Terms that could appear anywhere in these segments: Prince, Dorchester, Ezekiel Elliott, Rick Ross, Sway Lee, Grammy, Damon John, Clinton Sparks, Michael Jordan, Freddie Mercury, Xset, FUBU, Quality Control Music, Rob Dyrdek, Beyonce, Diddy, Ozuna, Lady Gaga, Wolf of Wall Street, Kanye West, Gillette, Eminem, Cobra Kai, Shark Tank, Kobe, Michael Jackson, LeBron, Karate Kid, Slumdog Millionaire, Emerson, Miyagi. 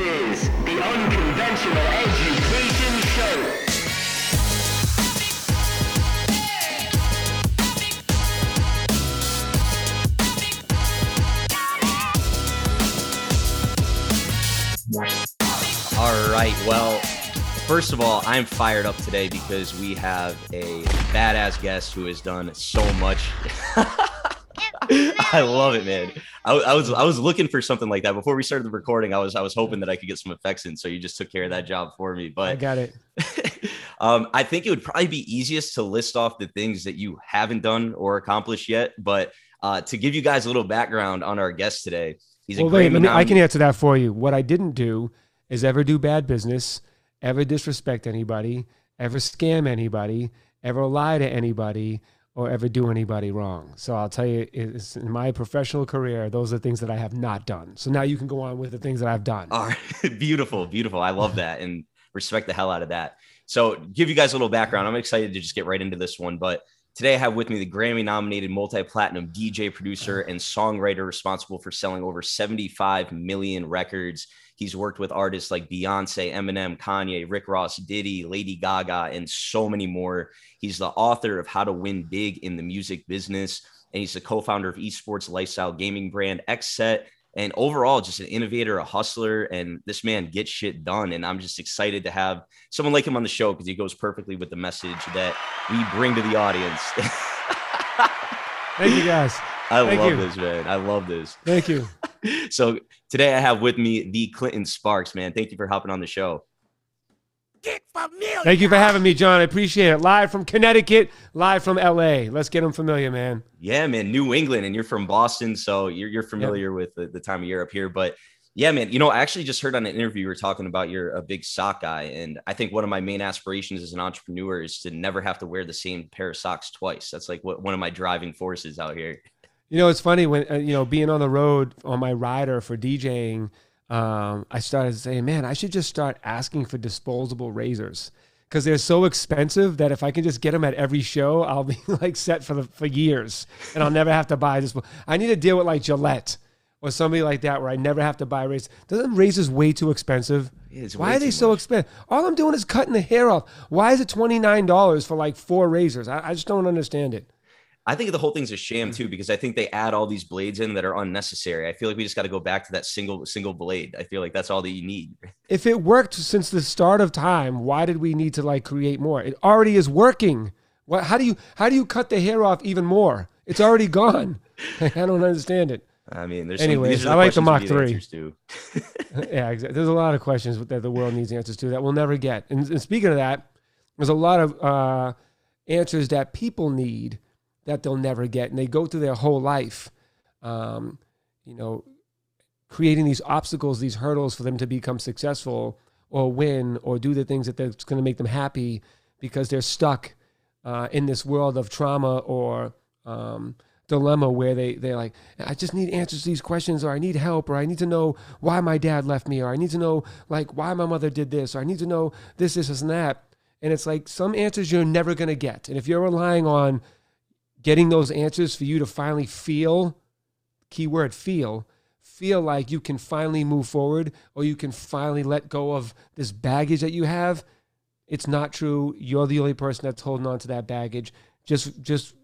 is the Unconventional Education Show. All right, well, first of all, I'm fired up today because we have a badass guest who has done so much. I love it, man. I was looking for something like that before we started the recording. I was hoping that I could get some effects in, so you just took care of that job for me. But I got it. I think it would probably be easiest to list off the things that you haven't done or accomplished yet. But to give you guys a little background on our guest today, he's a great. I can answer that for you. What I didn't do is ever do bad business, ever disrespect anybody, ever scam anybody, ever lie to anybody, or ever do anybody wrong. So I'll tell you, it's in my professional career, those are things that I have not done. So now you can go on with the things that I've done. All right. Beautiful, beautiful. I love that and respect the hell out of that. So give you guys a little background. I'm excited to just get right into this one. But today I have with me the Grammy-nominated multi-platinum DJ, producer, and songwriter responsible for selling over 75 million records. He's worked with artists like Beyonce, Eminem, Kanye, Rick Ross, Diddy, Lady Gaga, and so many more. He's the author of How to Win Big in the Music Business, and he's the co-founder of esports lifestyle gaming brand Xset, and overall just an innovator, a hustler, and this man gets shit done. And I'm just excited to have someone like him on the show because he goes perfectly with the message that we bring to the audience. Thank you, guys. I love this, man. I love this. Thank you. So today I have with me the Clinton Sparks, man. Thank you for hopping on the show. Thank you for having me, John. I appreciate it. Live from Connecticut, live from LA. Let's get them familiar, man. Yeah, man. New England, and you're from Boston, so you're familiar with the time of year up here. But yeah, man, you know, I actually just heard on an interview you were talking about you're a big sock guy, and I think one of my main aspirations as an entrepreneur is to never have to wear the same pair of socks twice. That's like one of my driving forces out here. You know, it's funny when, you know, being on the road on my rider for DJing, I started saying, man, I should just start asking for disposable razors because they're so expensive that if I can just get them at every show, I'll be like set for years and I'll never have to buy this. I need to deal with like Gillette or somebody like that where I never have to buy razors. Doesn't razors way too expensive? Why are they so expensive? All I'm doing is cutting the hair off. Why is it $29 for like 4 razors? I just don't understand it. I think the whole thing's a sham too, because I think they add all these blades in that are unnecessary. I feel like we just got to go back to that single blade. I feel like that's all that you need. If it worked since the start of time, why did we need to like create more? It already is working. What? How do you cut the hair off even more? It's already gone. I don't understand it. I mean, there's anyways. I like the Mach 3. Yeah, exactly. There's a lot of questions that the world needs answers to that we'll never get. And speaking of that, there's a lot of answers that people need that they'll never get. And they go through their whole life, you know, creating these obstacles, these hurdles for them to become successful or win or do the things that that's going to make them happy because they're stuck in this world of trauma or dilemma where they're like, I just need answers to these questions, or I need help, or I need to know why my dad left me, or I need to know like why my mother did this, or I need to know this, and that. And it's like some answers you're never going to get. And if you're relying on getting those answers for you to finally feel, keyword feel like you can finally move forward or you can finally let go of this baggage that you have, it's not true. You're the only person that's holding on to that baggage. Just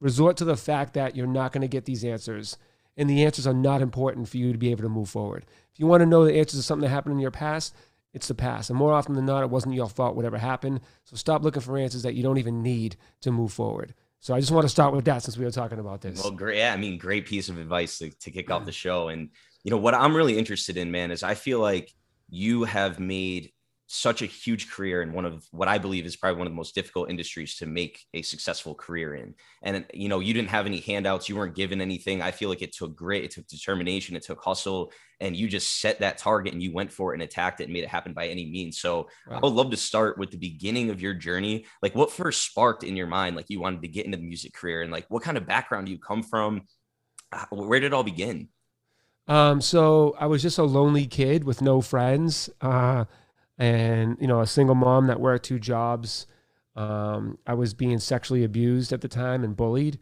resort to the fact that you're not going to get these answers, and the answers are not important for you to be able to move forward. If you want to know the answers to something that happened in your past, it's the past. And more often than not, it wasn't your fault, whatever happened. So stop looking for answers that you don't even need to move forward. So I just want to start with that since we were talking about this. Well, great. Yeah, I mean, great piece of advice to kick off the show. And, you know, what I'm really interested in, man, is I feel like you have made such a huge career in one of what I believe is probably one of the most difficult industries to make a successful career in. And, you know, you didn't have any handouts. You weren't given anything. I feel like it took grit. It took determination. It took hustle. And you just set that target and you went for it and attacked it and made it happen by any means. So right. I would love to start with the beginning of your journey. Like what first sparked in your mind, like you wanted to get into the music career, and like what kind of background do you come from? Where did it all begin? So I was just a lonely kid with no friends. And, you know, a single mom that worked 2 jobs. I was being sexually abused at the time and bullied.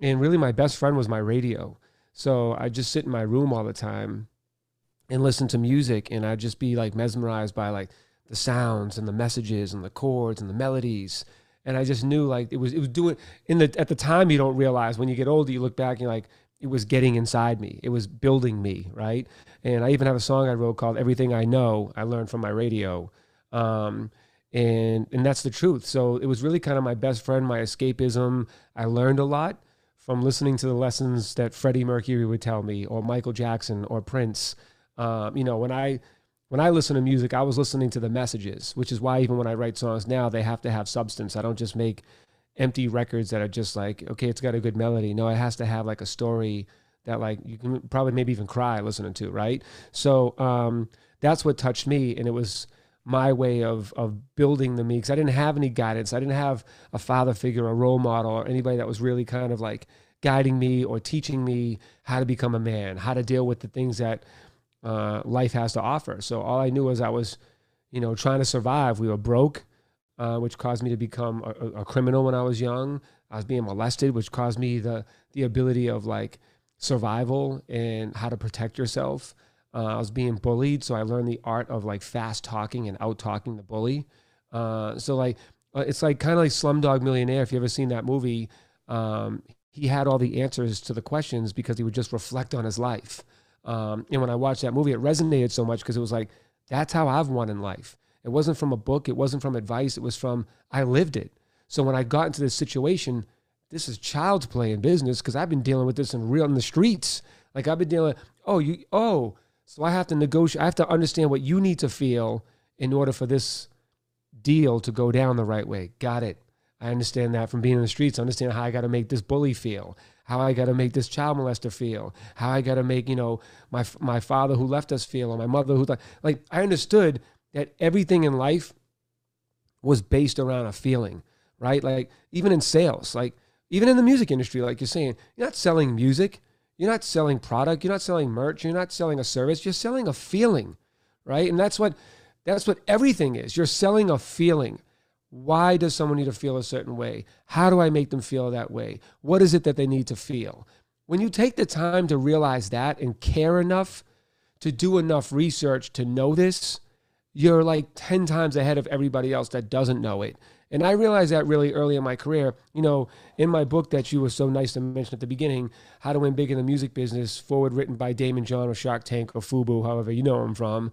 And really my best friend was my radio. So I just sit in my room all the time and listen to music, and I'd just be like mesmerized by like the sounds and the messages and the chords and the melodies. And I just knew like it was doing at the time, you don't realize. When you get older, you look back and you're like, it was getting inside me. It was building me, right? And I even have a song I wrote called Everything I Know I Learned From My Radio. And that's the truth. So it was really kind of my best friend, my escapism. I learned a lot from listening to the lessons that Freddie Mercury would tell me, or Michael Jackson, or Prince. You know, when I listen to music, I was listening to the messages, which is why even when I write songs now, they have to have substance. I don't just make empty records that are just like, okay, it's got a good melody. No, it has to have like a story that like you can probably maybe even cry listening to, right? So that's what touched me, and it was my way of building the me, because I didn't have any guidance. I didn't have a father figure, a role model, or anybody that was really kind of like guiding me or teaching me how to become a man, how to deal with the things that life has to offer. So all I knew was I was, you know, trying to survive. We were broke, which caused me to become a criminal when I was young. I was being molested, which caused me the ability of like survival and how to protect yourself. I was being bullied, so I learned the art of like fast talking and out talking the bully. So like, it's like kind of like Slumdog Millionaire. If you ever seen that movie, he had all the answers to the questions because he would just reflect on his life. And when I watched that movie, it resonated so much because it was like, that's how I've won in life. It wasn't from a book. It wasn't from advice. It was from, I lived it. So when I got into this situation, this is child's play in business, because I've been dealing with this in the streets. Like I've been dealing, so I have to negotiate. I have to understand what you need to feel in order for this deal to go down the right way. Got it. I understand that from being in the streets. I understand how I got to make this bully feel, how I got to make this child molester feel, how I got to make, you know, my father who left us feel, or my mother who, like, I understood that everything in life was based around a feeling, right? Like even in sales, like even in the music industry, like you're saying, you're not selling music. You're not selling product. You're not selling merch. You're not selling a service. You're selling a feeling, right? And that's what everything is. You're selling a feeling. Why does someone need to feel a certain way? How do I make them feel that way? What is it that they need to feel? When you take the time to realize that and care enough to do enough research to know this, you're like 10 times ahead of everybody else that doesn't know it. And I realized that really early in my career. You know, in my book that you were so nice to mention at the beginning, How to Win Big in the Music Business, forward written by Damon John of Shark Tank or FUBU, however you know him from.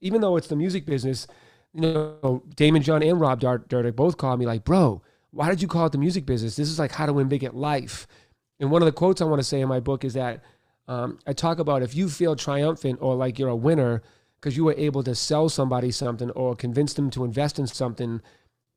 Even though it's the music business, you know, Damon John and Rob Dyrdek both called me like, bro, why did you call it the music business? This is like how to win big at life. And one of the quotes I want to say in my book is that I talk about, if you feel triumphant or like you're a winner because you were able to sell somebody something or convince them to invest in something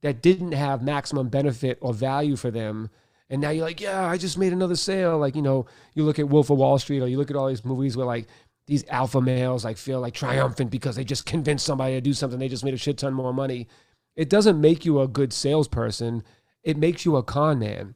that didn't have maximum benefit or value for them, and now you're like, yeah, I just made another sale. Like, you know, you look at Wolf of Wall Street, or you look at all these movies where like these alpha males like feel like triumphant because they just convinced somebody to do something. They just made a shit ton more money. It doesn't make you a good salesperson. It makes you a con man.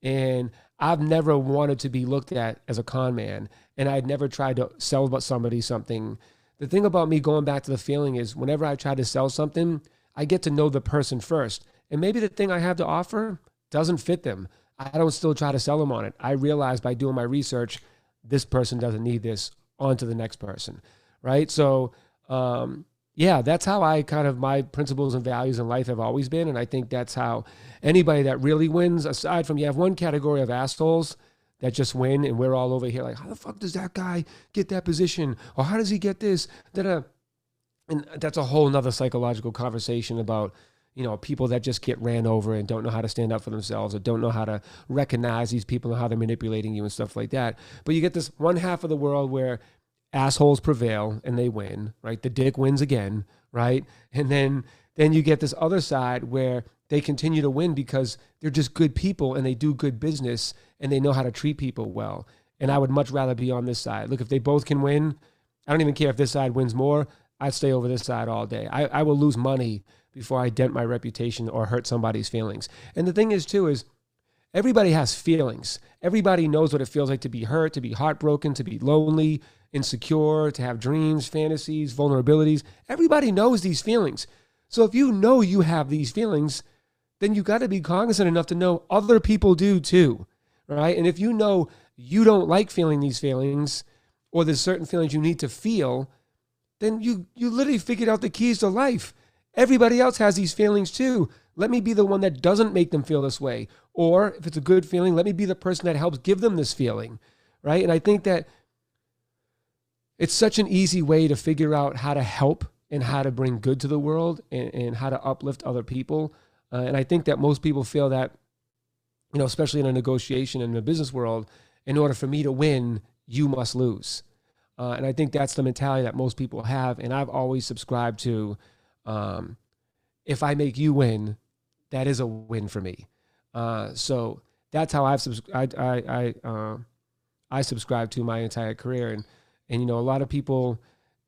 And I've never wanted to be looked at as a con man. And I'd never tried to sell somebody something. The thing about me going back to the feeling is whenever I try to sell something, I get to know the person first. And maybe the thing I have to offer doesn't fit them. I don't still try to sell them on it. I realize by doing my research, this person doesn't need this, on to the next person, right? So yeah, that's how I kind of, my principles and values in life have always been. And I think that's how anybody that really wins, aside from, you have one category of assholes that just win, and we're all over here like, how the fuck does that guy get that position? Or how does he get this? And that's a whole nother psychological conversation about, you know, people that just get ran over and don't know how to stand up for themselves, or don't know how to recognize these people and how they're manipulating you and stuff like that. But you get this one half of the world where assholes prevail and they win, right? The dick wins again, right? And then you get this other side where they continue to win because they're just good people and they do good business and they know how to treat people well. And I would much rather be on this side. Look, if they both can win, I don't even care if this side wins more. I'd stay over this side all day. I will lose money before I dent my reputation or hurt somebody's feelings. And the thing is too, is everybody has feelings. Everybody knows what it feels like to be hurt, to be heartbroken, to be lonely, insecure, to have dreams, fantasies, vulnerabilities. Everybody knows these feelings. So if you know you have these feelings, then you got to be cognizant enough to know other people do too, right? And if you know you don't like feeling these feelings, or there's certain feelings you need to feel, then you literally figured out the keys to life. Everybody else has these feelings too. Let me be the one that doesn't make them feel this way. Or if it's a good feeling, let me be the person that helps give them this feeling, right? And I think that it's such an easy way to figure out how to help and how to bring good to the world and how to uplift other people. And I think that most people feel that, you know, especially in a negotiation in the business world, in order for me to win, you must lose. And I think that's the mentality that most people have. And I've always subscribed to, if I make you win, that is a win for me. So that's how I subscribe to my entire career. And, you know, a lot of people,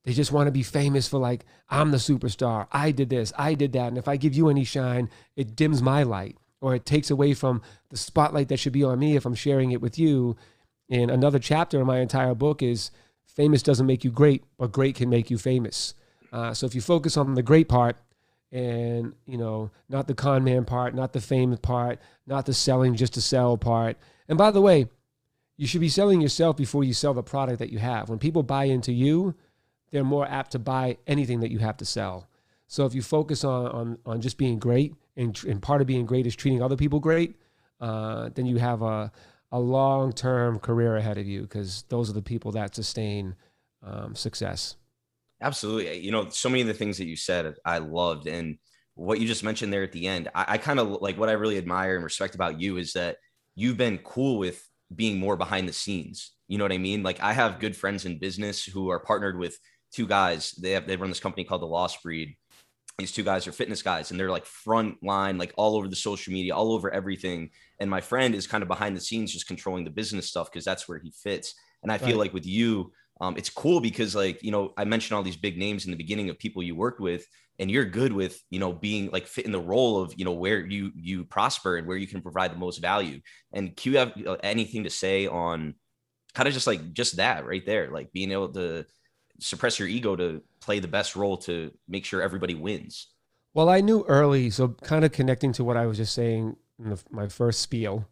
they just want to be famous for like, I'm the superstar. I did this, I did that. And if I give you any shine, it dims my light or it takes away from the spotlight that should be on me if I'm sharing it with you. And another chapter in my entire book is famous doesn't make you great, but great can make you famous. So if you focus on the great part, and, you know, not the con man part, not the fame part, not the selling just to sell part. And by the way, you should be selling yourself before you sell the product that you have. When people buy into you, they're more apt to buy anything that you have to sell. So if you focus on just being great, and part of being great is treating other people great, then you have a long-term career ahead of you, because those are the people that sustain success. Absolutely. You know, so many of the things that you said, I loved. And what you just mentioned there at the end, I kind of like, what I really admire and respect about you is that you've been cool with being more behind the scenes. You know what I mean? Like, I have good friends in business who are partnered with two guys. They run this company called The Lost Breed. These two guys are fitness guys, and they're like front line, like all over the social media, all over everything. And my friend is kind of behind the scenes, just controlling the business stuff, because that's where he fits. And I feel like with you, it's cool because, like, you know, I mentioned all these big names in the beginning of people you worked with, and you're good with, you know, being like fit in the role of, you know, where you prosper and where you can provide the most value. And do you have anything to say on kind of just that right there, like being able to suppress your ego to play the best role to make sure everybody wins? Well, I knew early, so kind of connecting to what I was just saying in my first spiel,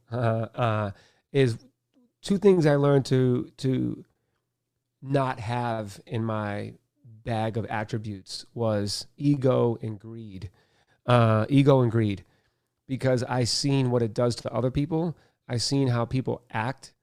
is two things I learned to not have in my bag of attributes was ego and greed. Because I seen what it does to other people. I seen how people act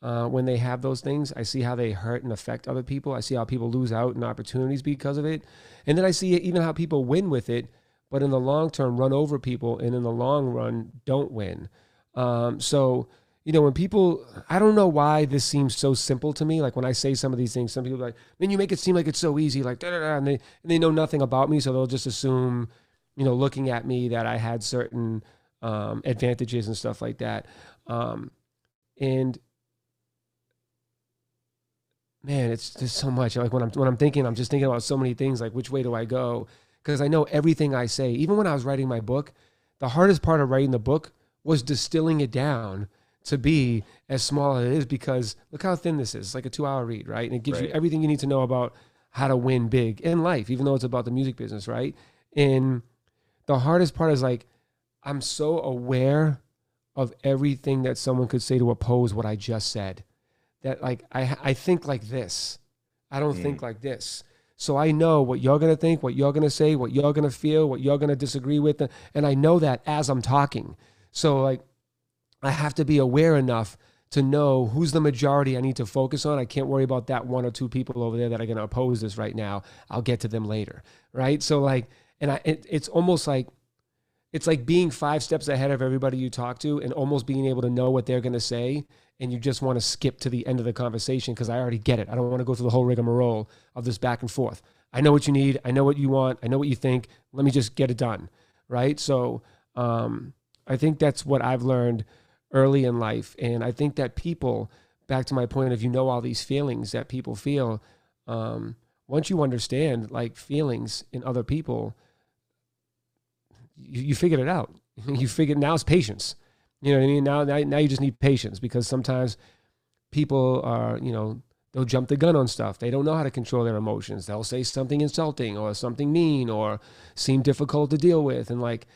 when they have those things. I see how they hurt and affect other people. I see how people lose out on opportunities because of it. And then I see even how people win with it, but in the long term run over people, and in the long run don't win. So, you know, when people, I don't know why this seems so simple to me. Like, when I say some of these things, some people are like, man, you make it seem like it's so easy, like, da-da-da, and they know nothing about me. So they'll just assume, you know, looking at me, that I had certain advantages and stuff like that. And man, it's just so much. Like, when I'm thinking, I'm just thinking about so many things, like, which way do I go? Because I know everything I say, even when I was writing my book, the hardest part of writing the book was distilling it down to be as small as it is, because look how thin this is. It's like a 2-hour read, right? And it gives you everything you need to know about how to win big in life, even though it's about the music business, right? And the hardest part is, like, I'm so aware of everything that someone could say to oppose what I just said, that, like, I think like this. I don't think like this. So I know what you're going to think, what you're going to say, what you're going to feel, what you're going to disagree with. And I know that as I'm talking. So, like, I have to be aware enough to know who's the majority I need to focus on. I can't worry about that one or two people over there that are going to oppose this right now. I'll get to them later, right? So, like, and it's almost like, it's like being 5 steps ahead of everybody you talk to, and almost being able to know what they're going to say, and you just want to skip to the end of the conversation because I already get it. I don't want to go through the whole rigmarole of this back and forth. I know what you need. I know what you want. I know what you think. Let me just get it done, right? So I think that's what I've learned early in life. And I think that people, back to my point of, you know, all these feelings that people feel, once you understand, like, feelings in other people, you figured it out. You figured, now it's patience. You know what I mean? Now you just need patience, because sometimes people are, you know, they'll jump the gun on stuff. They don't know how to control their emotions. They'll say something insulting or something mean or seem difficult to deal with. And, like,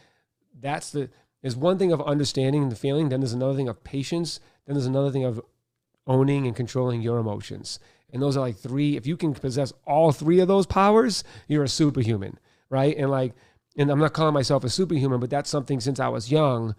there's one thing of understanding the feeling, then there's another thing of patience, then there's another thing of owning and controlling your emotions. And those are like three, if you can possess all three of those powers, you're a superhuman, right? And like, and I'm not calling myself a superhuman, but that's something since I was young,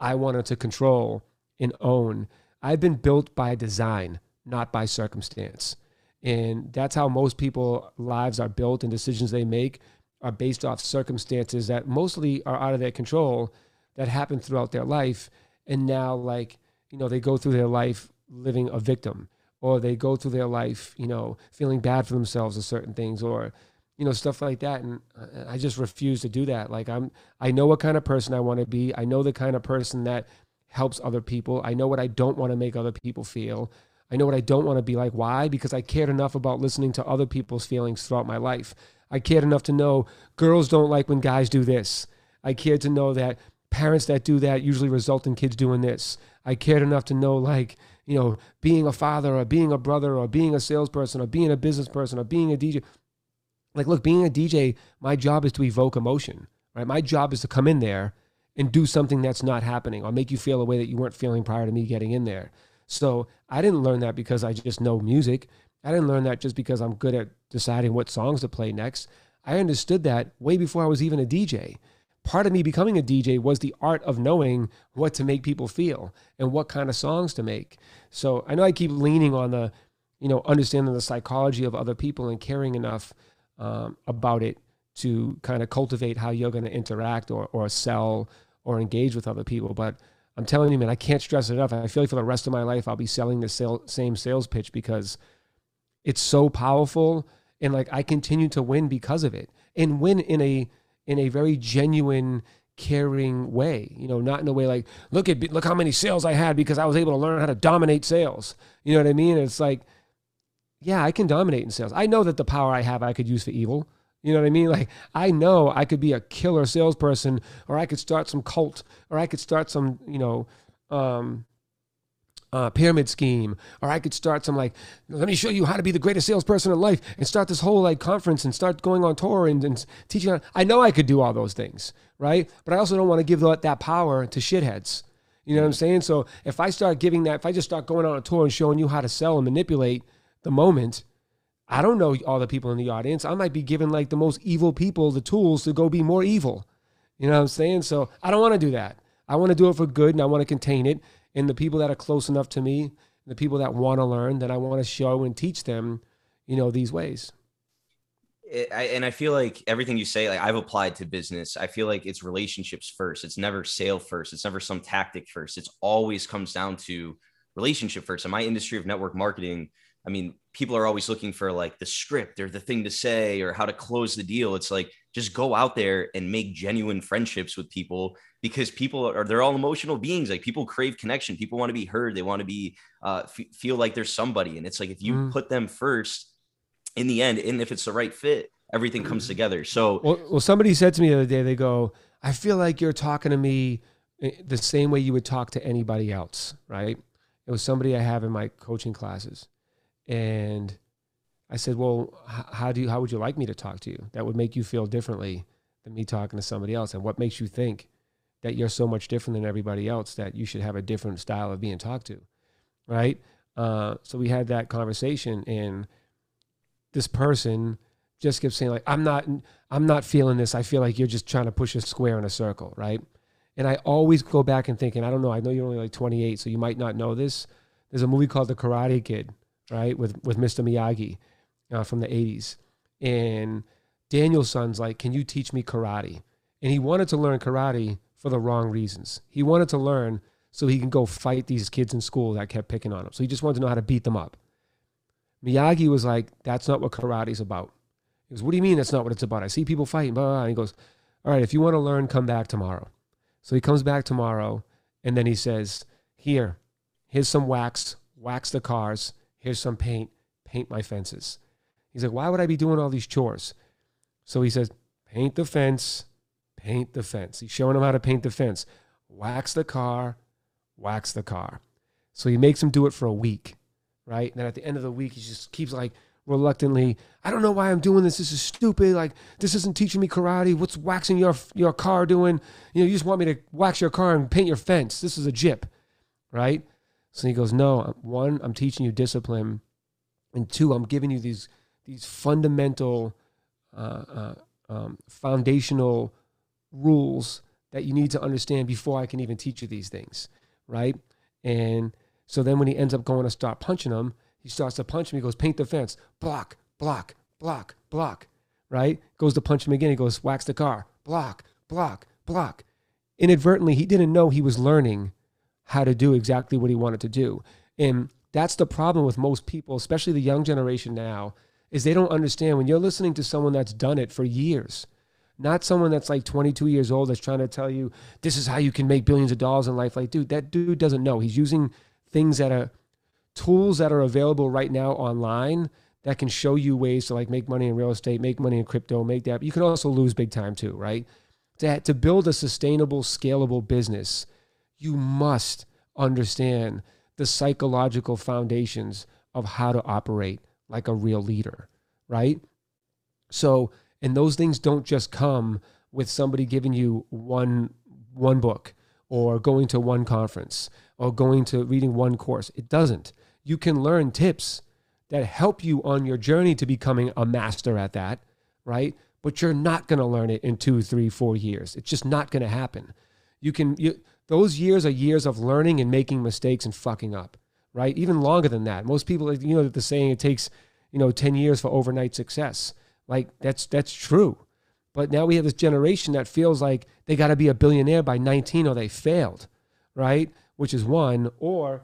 I wanted to control and own. I've been built by design, not by circumstance. And that's how most people's lives are built, and decisions they make are based off circumstances that mostly are out of their control that happen throughout their life. And now, like, you know, they go through their life living a victim, or they go through their life, you know, feeling bad for themselves or certain things, or, you know, stuff like that. And I just refuse to do that. Like, I know what kind of person I want to be. I know the kind of person that helps other people. I know what I don't want to make other people feel. I know what I don't want to be like. Why? Because I cared enough about listening to other people's feelings throughout my life. I cared enough to know girls don't like when guys do this. I cared to know that parents that do that usually result in kids doing this. I cared enough to know, like, you know, being a father or being a brother or being a salesperson or being a business person or being a DJ. Like, look, being a DJ, my job is to evoke emotion, right? My job is to come in there and do something that's not happening or make you feel a way that you weren't feeling prior to me getting in there. So I didn't learn that because I just know music. I didn't learn that just because I'm good at deciding what songs to play next. I understood that way before I was even a DJ. Part of me becoming a DJ was the art of knowing what to make people feel and what kind of songs to make. So I know I keep leaning on the, you know, understanding the psychology of other people and caring enough about it to kind of cultivate how you're going to interact or sell or engage with other people. But I'm telling you, man, I can't stress it enough. I feel like for the rest of my life, I'll be selling the same sales pitch because it's so powerful. And like, I continue to win because of it, and win in a very genuine, caring way, you know, not in a way like, look how many sales I had because I was able to learn how to dominate sales. You know what I mean? It's like, yeah, I can dominate in sales. I know that the power I have, I could use for evil. You know what I mean? Like, I know I could be a killer salesperson, or I could start some cult, or I could start some, you know, pyramid scheme, or I could start some, like, let me show you how to be the greatest salesperson in life and start this whole like conference and start going on tour and teaching. I know I could do all those things, right? But I also don't want to give that power to shitheads. You know what I'm saying? So if I start giving that, if I just start going on a tour and showing you how to sell and manipulate the moment, I don't know all the people in the audience. I might be giving like the most evil people the tools to go be more evil. You know what I'm saying? So I don't want to do that. I want to do it for good, and I want to contain it. And the people that are close enough to me, the people that want to learn, that I want to show and teach them, you know, these ways. And I feel like everything you say, like, I've applied to business. I feel like it's relationships first. It's never sale first. It's never some tactic first. It's always comes down to relationship first. In my industry of network marketing, I mean, people are always looking for like the script or the thing to say or how to close the deal. It's like, just go out there and make genuine friendships with people, because they're all emotional beings. Like, people crave connection. People want to be heard. They want to be, feel like there's somebody. And it's like, if you put them first in the end, and if it's the right fit, everything comes together. So, well, somebody said to me the other day, they go, I feel like you're talking to me the same way you would talk to anybody else. Right. It was somebody I have in my coaching classes. And I said, well, how would you like me to talk to you that would make you feel differently than me talking to somebody else? And what makes you think that you're so much different than everybody else that you should have a different style of being talked to, right? So we had that conversation, and this person just kept saying, like, I'm not feeling this. I feel like you're just trying to push a square in a circle, right? And I always go back and think, and I don't know, I know you're only like 28, so you might not know this. There's a movie called The Karate Kid, right? With Mr. Miyagi from the 80s. And Daniel's son's like, can you teach me karate? And he wanted to learn karate for the wrong reasons. He wanted to learn so he can go fight these kids in school that kept picking on him. So he just wanted to know how to beat them up. Miyagi was like, that's not what karate's about. He goes, what do you mean that's not what it's about? I see people fighting, blah, blah, blah. And he goes, all right, if you want to learn, come back tomorrow. So he comes back tomorrow, and then he says, here's some wax, wax the cars. Here's some paint, paint my fences. He's like, why would I be doing all these chores? So he says, paint the fence, paint the fence. He's showing him how to paint the fence. Wax the car, wax the car. So he makes him do it for a week, right? And then at the end of the week, he just keeps like reluctantly, I don't know why I'm doing this. This is stupid. Like, this isn't teaching me karate. What's waxing your car doing? You know, you just want me to wax your car and paint your fence. This is a jip, right? So he goes, no, one, I'm teaching you discipline. And two, I'm giving you these fundamental, foundational rules that you need to understand before I can even teach you these things, right? And so then when he ends up going to start punching him, he starts to punch him. He goes, paint the fence, block, block, block, block, right? Goes to punch him again. He goes, wax the car, block, block, block. Inadvertently, he didn't know he was learning how to do exactly what he wanted to do. And that's the problem with most people, especially the young generation now, is they don't understand when you're listening to someone that's done it for years, not someone that's like 22 years old that's trying to tell you this is how you can make billions of dollars in life. Like, dude, that dude doesn't know. He's using things that are tools that are available right now online that can show you ways to like make money in real estate, make money in crypto, make that. You can also lose big time too, right? To build a sustainable, scalable business, you must understand the psychological foundations of how to operate like a real leader, right? So, and those things don't just come with somebody giving you one book or going to one conference or going to reading one course. It doesn't. You can learn tips that help you on your journey to becoming a master at that, right? But you're not going to learn it in 2, 3, 4 years. It's just not going to happen. Those years are years of learning and making mistakes and fucking up, right? Even longer than that. Most people, you know, the saying it takes, 10 years for overnight success. Like that's true. But now we have this generation that feels like they got to be a billionaire by 19 or they failed, right? Which is one. Or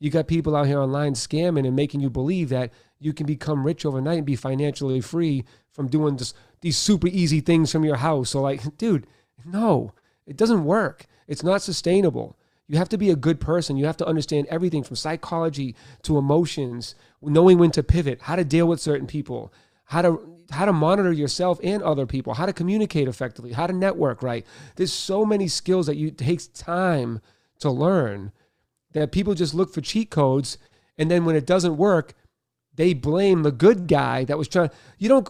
you got people out here online scamming and making you believe that you can become rich overnight and be financially free from doing just these super easy things from your house. So like, dude, no, it doesn't work. It's not sustainable. You have to be a good person. You have to understand everything from psychology to emotions, knowing when to pivot, how to deal with certain people, how to monitor yourself and other people, how to communicate effectively, how to network, right? There's so many skills that you takes time to learn that people just look for cheat codes. And then when it doesn't work, they blame the good guy that was trying.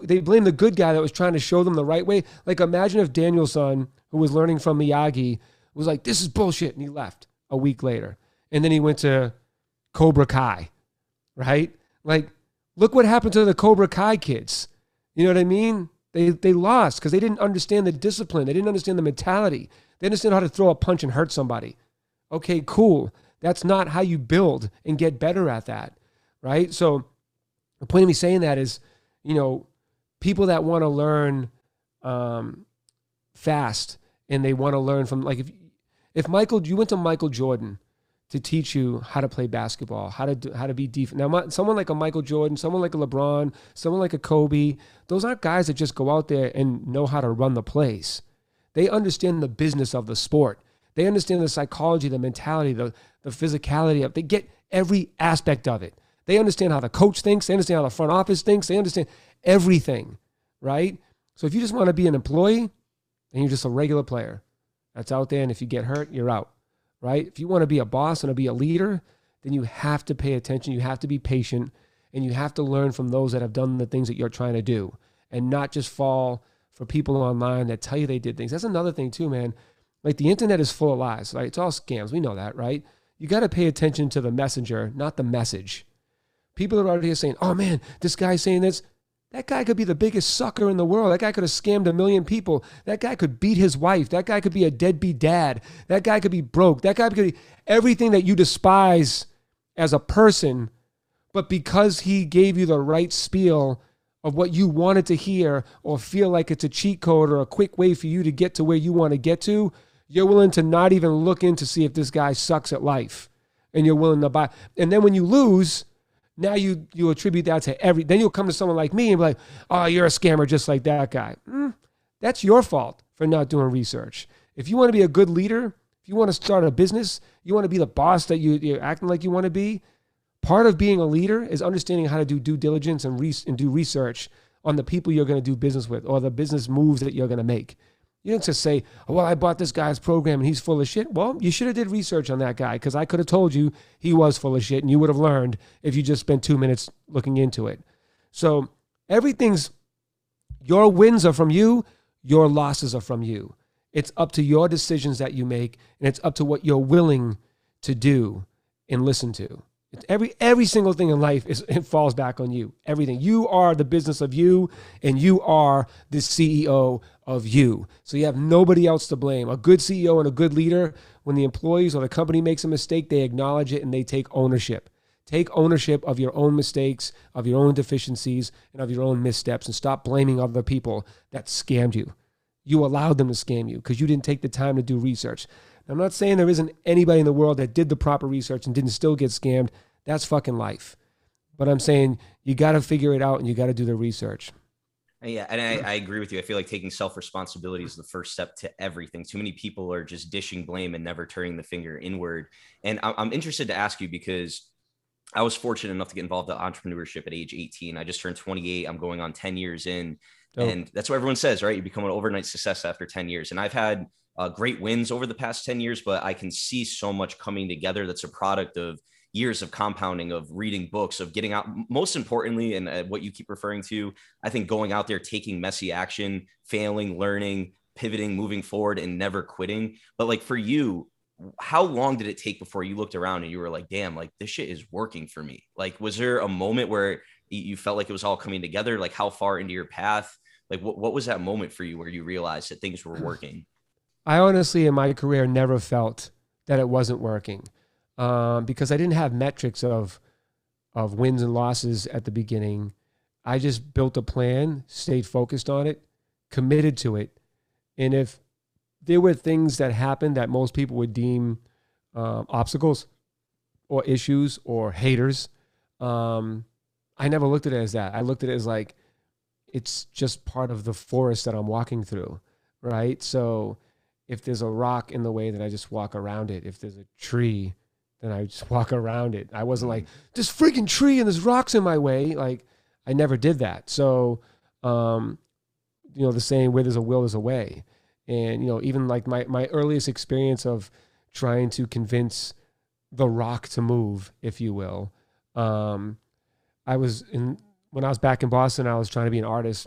They blame the good guy that was trying to show them the right way. Like imagine if Daniel's son, who was learning from Miyagi, was like, this is bullshit. And he left a week later. And then he went to Cobra Kai, right? Like, look what happened to the Cobra Kai kids. You know what I mean? They lost because they didn't understand the discipline. They didn't understand the mentality. They didn't understand how to throw a punch and hurt somebody. Okay, cool. That's not how you build and get better at that, right? So, the point of me saying that is, people that want to learn fast and they want to learn from, like, if you went to Michael Jordan to teach you how to play basketball, how to be defense. Now, someone like a Michael Jordan, someone like a LeBron, someone like a Kobe, those aren't guys that just go out there and know how to run the plays. They understand the business of the sport. They understand the psychology, the mentality, the physicality of it. They get every aspect of it. They understand how the coach thinks. They understand how the front office thinks. They understand everything, right? So if you just want to be an employee, then you're just a regular player that's out there. And if you get hurt, you're out, right? If you want to be a boss and to be a leader, then you have to pay attention. You have to be patient. And you have to learn from those that have done the things that you're trying to do and not just fall for people online that tell you they did things. That's another thing too, man. Like the internet is full of lies, right? It's all scams. We know that, right? You got to pay attention to the messenger, not the message. People are out here saying, oh man, this guy's saying this. That guy could be the biggest sucker in the world. That guy could have scammed a million people. That guy could beat his wife. That guy could be a deadbeat dad. That guy could be broke. That guy could be everything that you despise as a person, but because he gave you the right spiel of what you wanted to hear or feel like it's a cheat code or a quick way for you to get to where you want to get to, you're willing to not even look in to see if this guy sucks at life and you're willing to buy. And then when you lose, now you attribute that to then you'll come to someone like me and be like, oh, you're a scammer just like that guy. That's your fault for not doing research. If you want to be a good leader, if you want to start a business, you want to be the boss that you're acting like you want to be, part of being a leader is understanding how to do due diligence and do research on the people you're going to do business with or the business moves that you're going to make. You don't just say, oh, well, I bought this guy's program and he's full of shit. Well, you should have did research on that guy because I could have told you he was full of shit and you would have learned if you just spent 2 minutes looking into it. So your wins are from you, your losses are from you. It's up to your decisions that you make and it's up to what you're willing to do and listen to, It's every single thing in life it falls back on you. Everything. You are the business of you, and you are the CEO of you. So you have nobody else to blame. A good CEO and a good leader, when the employees or the company makes a mistake, they acknowledge it and they take ownership. Take ownership of your own mistakes, of your own deficiencies, and of your own missteps, and stop blaming other people that scammed you. You allowed them to scam you because you didn't take the time to do research. I'm not saying there isn't anybody in the world that did the proper research and didn't still get scammed. That's fucking life. But I'm saying you got to figure it out and you got to do the research. Yeah, and I agree with you. I feel like taking self-responsibility is the first step to everything. Too many people are just dishing blame and never turning the finger inward. And I'm interested to ask you because I was fortunate enough to get involved in entrepreneurship at age 18. I just turned 28. I'm going on 10 years in. Dope. And that's what everyone says, right? You become an overnight success after 10 years. And I've had great wins over the past 10 years, but I can see so much coming together that's a product of years of compounding, of reading books, of getting out, most importantly, and what you keep referring to, I think going out there, taking messy action, failing, learning, pivoting, moving forward, and never quitting. But like for you, how long did it take before you looked around and you were like, damn, like this shit is working for me? Like, was there a moment where you felt like it was all coming together? Like how far into your path? Like what was that moment for you where you realized that things were working? I honestly, in my career, never felt that it wasn't working because I didn't have metrics of wins and losses at the beginning. I just built a plan, stayed focused on it, committed to it. And if there were things that happened that most people would deem obstacles or issues or haters, I never looked at it as that. I looked at it as like, it's just part of the forest that I'm walking through, right? So if there's a rock in the way, then I just walk around it. If there's a tree, then I just walk around it. I wasn't like, this freaking tree and there's rocks in my way. Like, I never did that. So, you know, the saying, where there's a will, there's a way. And, you know, even like my earliest experience of trying to convince the rock to move, if you will, when I was back in Boston, I was trying to be an artist.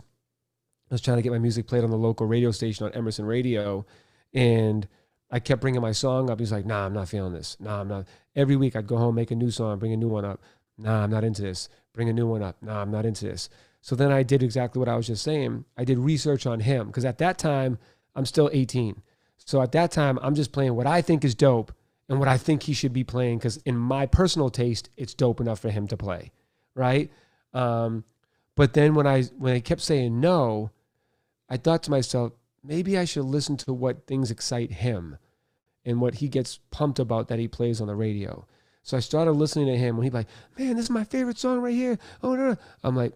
I was trying to get my music played on the local radio station on Emerson Radio. And I kept bringing my song up. He's like, nah, I'm not feeling this. Nah, I'm not. Every week I'd go home, make a new song, bring a new one up. Nah, I'm not into this. Bring a new one up. Nah, I'm not into this. So then I did exactly what I was just saying. I did research on him because at that time, I'm still 18. So at that time, I'm just playing what I think is dope and what I think he should be playing because in my personal taste, it's dope enough for him to play, right? But then when I kept saying no, I thought to myself, maybe I should listen to what things excite him and what he gets pumped about that he plays on the radio. So I started listening to him when he'd be like, man, this is my favorite song right here. Oh, no. I'm like,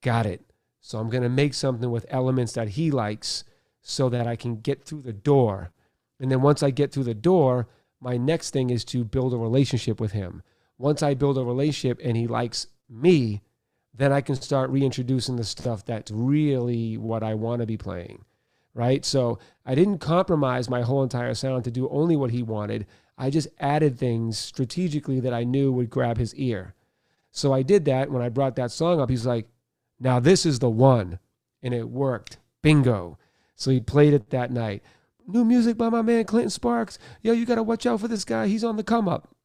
got it. So I'm going to make something with elements that he likes so that I can get through the door. And then once I get through the door, my next thing is to build a relationship with him. Once I build a relationship and he likes me, then I can start reintroducing the stuff that's really what I want to be playing, right? So I didn't compromise my whole entire sound to do only what he wanted. I just added things strategically that I knew would grab his ear. So I did that. When I brought that song up, he's like, now this is the one. And it worked. Bingo. So he played it that night. New music by my man Clinton Sparks. Yo, you got to watch out for this guy. He's on the come up.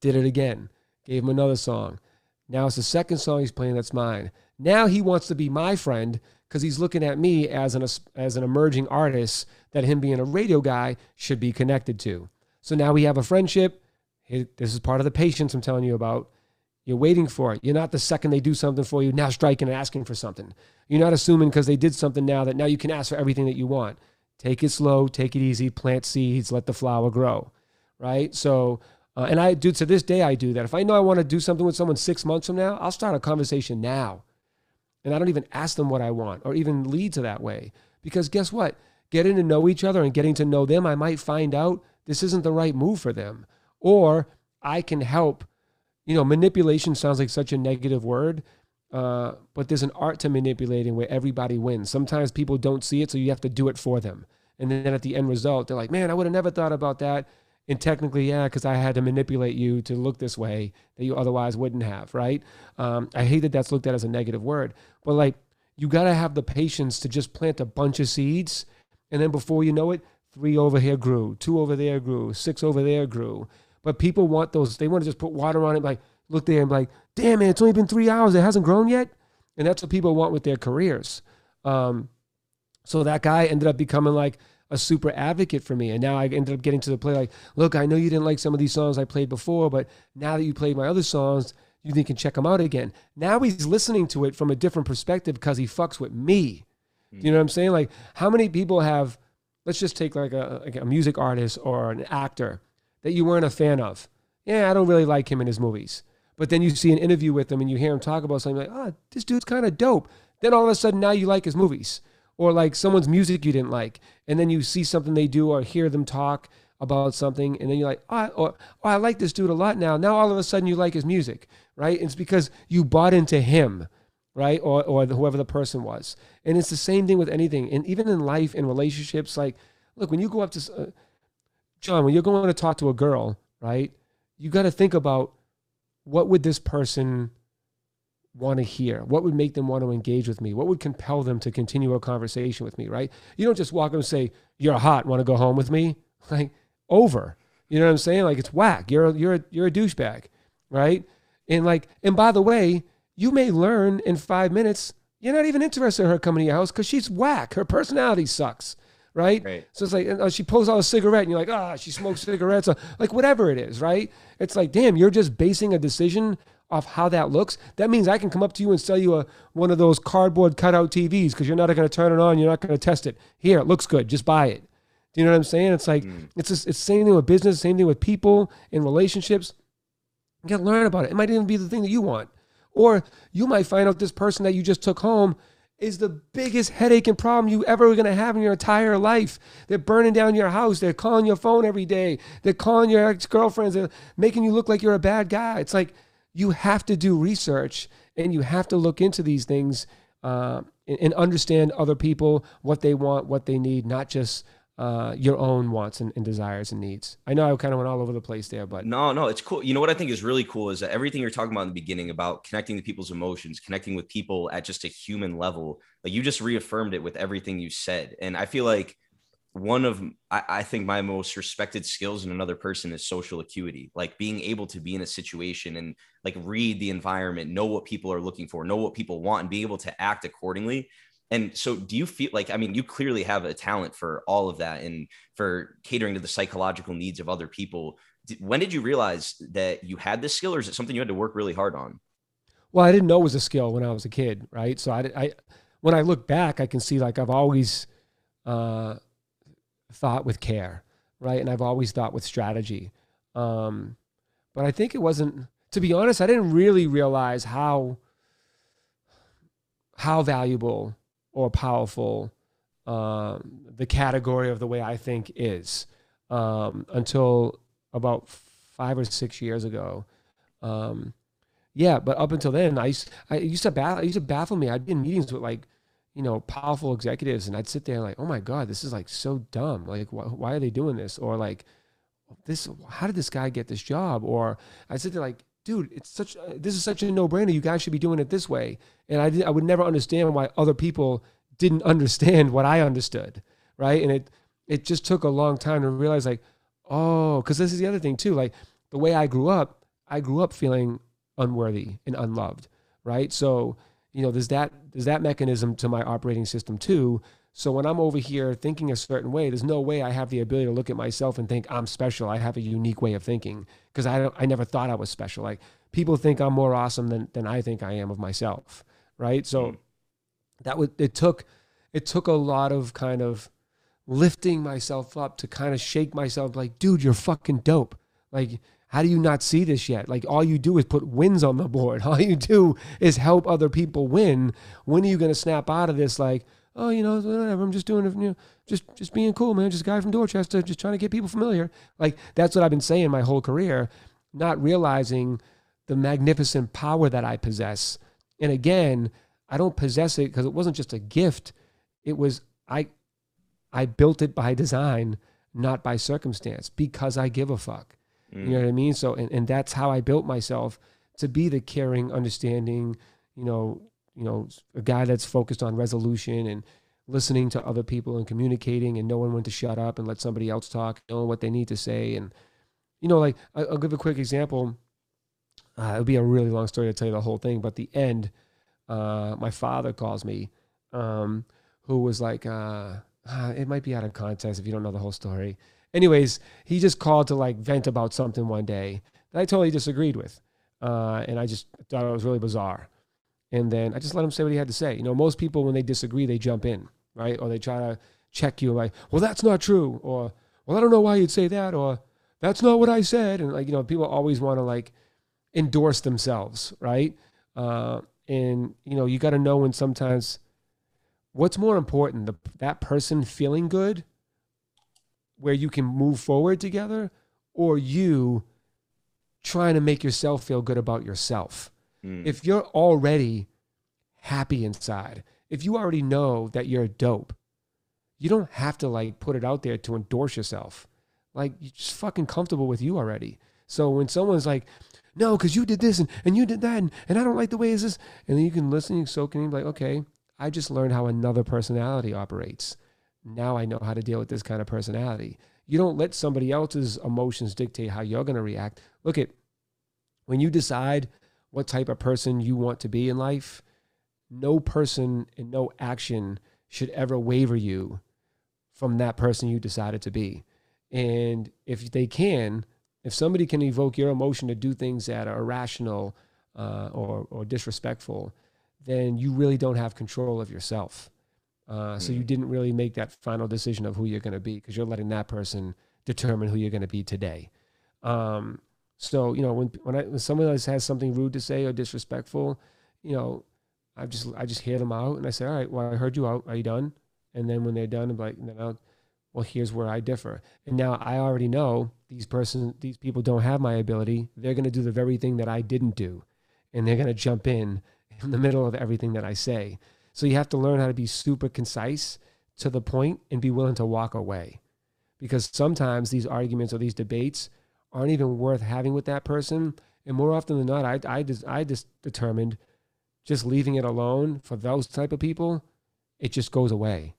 Did it again. Gave him another song. Now it's the second song he's playing that's mine. Now he wants to be my friend because he's looking at me as an emerging artist that him being a radio guy should be connected to. So now we have a friendship. This is part of the patience I'm telling you about. You're waiting for it. You're not the second they do something for you, now striking and asking for something. You're not assuming because they did something now that now you can ask for everything that you want. Take it slow, take it easy, plant seeds, let the flower grow, right? So... and I do, to this day, I do that. If I know I want to do something with someone 6 months from now, I'll start a conversation now. And I don't even ask them what I want or even lead to that way. Because guess what? Getting to know each other and getting to know them, I might find out this isn't the right move for them. Or I can help. You know, manipulation sounds like such a negative word, but there's an art to manipulating where everybody wins. Sometimes people don't see it, so you have to do it for them. And then at the end result, they're like, man, I would have never thought about that. And technically, yeah, because I had to manipulate you to look this way that you otherwise wouldn't have, right? I hate that that's looked at as a negative word. But, like, you got to have the patience to just plant a bunch of seeds. And then before you know it, 3 over here grew, 2 over there grew, 6 over there grew. But people want those, they want to just put water on it, like look there and be like, damn man, it's only been 3 hours. It hasn't grown yet. And that's what people want with their careers. So that guy ended up becoming like a super advocate for me. And now I ended up getting to the play like, look, I know you didn't like some of these songs I played before, but now that you played my other songs, you think you can check them out again. Now he's listening to it from a different perspective because he fucks with me. You know what I'm saying? Like how many people have, let's just take like a music artist or an actor that you weren't a fan of. Yeah, I don't really like him in his movies. But then you see an interview with him and you hear him talk about something like, oh, this dude's kind of dope. Then all of a sudden now you like his movies. Or like someone's music you didn't like. And then you see something they do or hear them talk about something. And then you're like, oh, I like this dude a lot now. Now all of a sudden you like his music, right? It's because you bought into him, right? Or whoever the person was. And it's the same thing with anything. And even in life and relationships, like, look, when you go up to, John, when you're going to talk to a girl, right? You got to think about what would this person want to hear? What would make them want to engage with me? What would compel them to continue a conversation with me, right? You don't just walk up and say, you're hot, want to go home with me? Like, over. You know what I'm saying? Like, it's whack. You're a douchebag, right? And like, and by the way, you may learn in 5 minutes, you're not even interested in her coming to your house because she's whack. Her personality sucks, right? So it's like, she pulls out a cigarette and you're like, ah, she smokes cigarettes. Like, whatever it is, right? It's like, damn, you're just basing a decision off how that looks. That means I can come up to you and sell you one of those cardboard cutout TVs because you're not going to turn it on. You're not going to test it. Here, it looks good. Just buy it. Do you know what I'm saying? It's like, it's just, it's the same thing with business, same thing with people in relationships. You got to learn about it. It might even be the thing that you want. Or you might find out this person that you just took home is the biggest headache and problem you ever were going to have in your entire life. They're burning down your house. They're calling your phone every day. They're calling your ex-girlfriends. They're making you look like you're a bad guy. It's like you have to do research and you have to look into these things and understand other people, what they want, what they need, not just your own wants and desires and needs. I know I kind of went all over the place there, but no, it's cool. You know what I think is really cool is that everything you're talking about in the beginning about connecting to people's emotions, connecting with people at just a human level, like you just reaffirmed it with everything you said. And I feel like I think my most respected skills in another person is social acuity, like being able to be in a situation and like read the environment, know what people are looking for, know what people want, and be able to act accordingly. And so do you feel like, I mean, you clearly have a talent for all of that and for catering to the psychological needs of other people. When did you realize that you had this skill, or is it something you had to work really hard on? Well, I didn't know it was a skill when I was a kid, right? So I when I look back, I can see like I've always thought with care, right? And I've always thought with strategy. But I think it wasn't, to be honest, I didn't really realize how valuable or powerful the category of the way I think is until about 5 or 6 years ago. Yeah, but up until then, I used to baffle me. I'd be in meetings with like, you know, powerful executives and I'd sit there like, oh my God, this is like so dumb. Like, why are they doing this? Or like, how did this guy get this job? Or I sit there like, dude, this is such a no-brainer. You guys should be doing it this way. And I would never understand why other people didn't understand what I understood, right? And it just took a long time to realize like, oh, because this is the other thing too. Like the way I grew up feeling unworthy and unloved, right? So, you know, there's that mechanism to my operating system too. So when I'm over here thinking a certain way, there's no way I have the ability to look at myself and think I'm special. I have a unique way of thinking because I never thought I was special. Like people think I'm more awesome than I think I am of myself, right? So it took a lot of kind of lifting myself up to kind of shake myself like, dude, you're fucking dope. Like, how do you not see this yet? Like all you do is put wins on the board. All you do is help other people win. When are you going to snap out of this? Like, oh, you know, whatever. I'm just doing it, you know, just being cool, man. Just a guy from Dorchester, just trying to get people familiar. Like that's what I've been saying my whole career, not realizing the magnificent power that I possess. And again, I don't possess it because it wasn't just a gift. It was, I built it by design, not by circumstance, because I give a fuck. You know what I mean? So, and that's how I built myself to be the caring, understanding, you know, a guy that's focused on resolution and listening to other people and communicating and knowing when to shut up and let somebody else talk, knowing what they need to say. And, you know, like I'll give a quick example. It would be a really long story to tell you the whole thing, but the end, my father calls me, who was like, it might be out of context if you don't know the whole story. Anyways, he just called to like vent about something one day that I totally disagreed with. And I just thought it was really bizarre. And then I just let him say what he had to say. You know, most people, when they disagree, they jump in, right? Or they try to check you like, well, that's not true. Or, well, I don't know why you'd say that. Or that's not what I said. And like, you know, people always want to like endorse themselves, right? And you know, you got to know when sometimes what's more important, that person feeling good where you can move forward together, or you trying to make yourself feel good about yourself. Mm. If you're already happy inside, if you already know that you're dope, you don't have to like put it out there to endorse yourself. Like, you're just fucking comfortable with you already. So when someone's like, no, because you did this and you did that and I don't like the way it's this, and then you can listen, you can soak in, like, okay, I just learned how another personality operates. Now I know how to deal with this kind of personality. You don't let somebody else's emotions dictate how you're going to react. Look at, when you decide what type of person you want to be in life, no person and no action should ever waver you from that person you decided to be. And if they can, if somebody can evoke your emotion to do things that are irrational or disrespectful, then you really don't have control of yourself. So you didn't really make that final decision of who you're going to be, because you're letting that person determine who you're going to be today. So, you know, when someone else has something rude to say or disrespectful, you know, I just hear them out and I say, all right, well, I heard you out. Are you done? And then when they're done, I'm like, no, well, here's where I differ. And now I already know these people don't have my ability. They're going to do the very thing that I didn't do. And they're going to jump in the middle of everything that I say. So you have to learn how to be super concise, to the point, and be willing to walk away. Because sometimes these arguments or these debates aren't even worth having with that person. And more often than not, I just determined just leaving it alone for those type of people, it just goes away.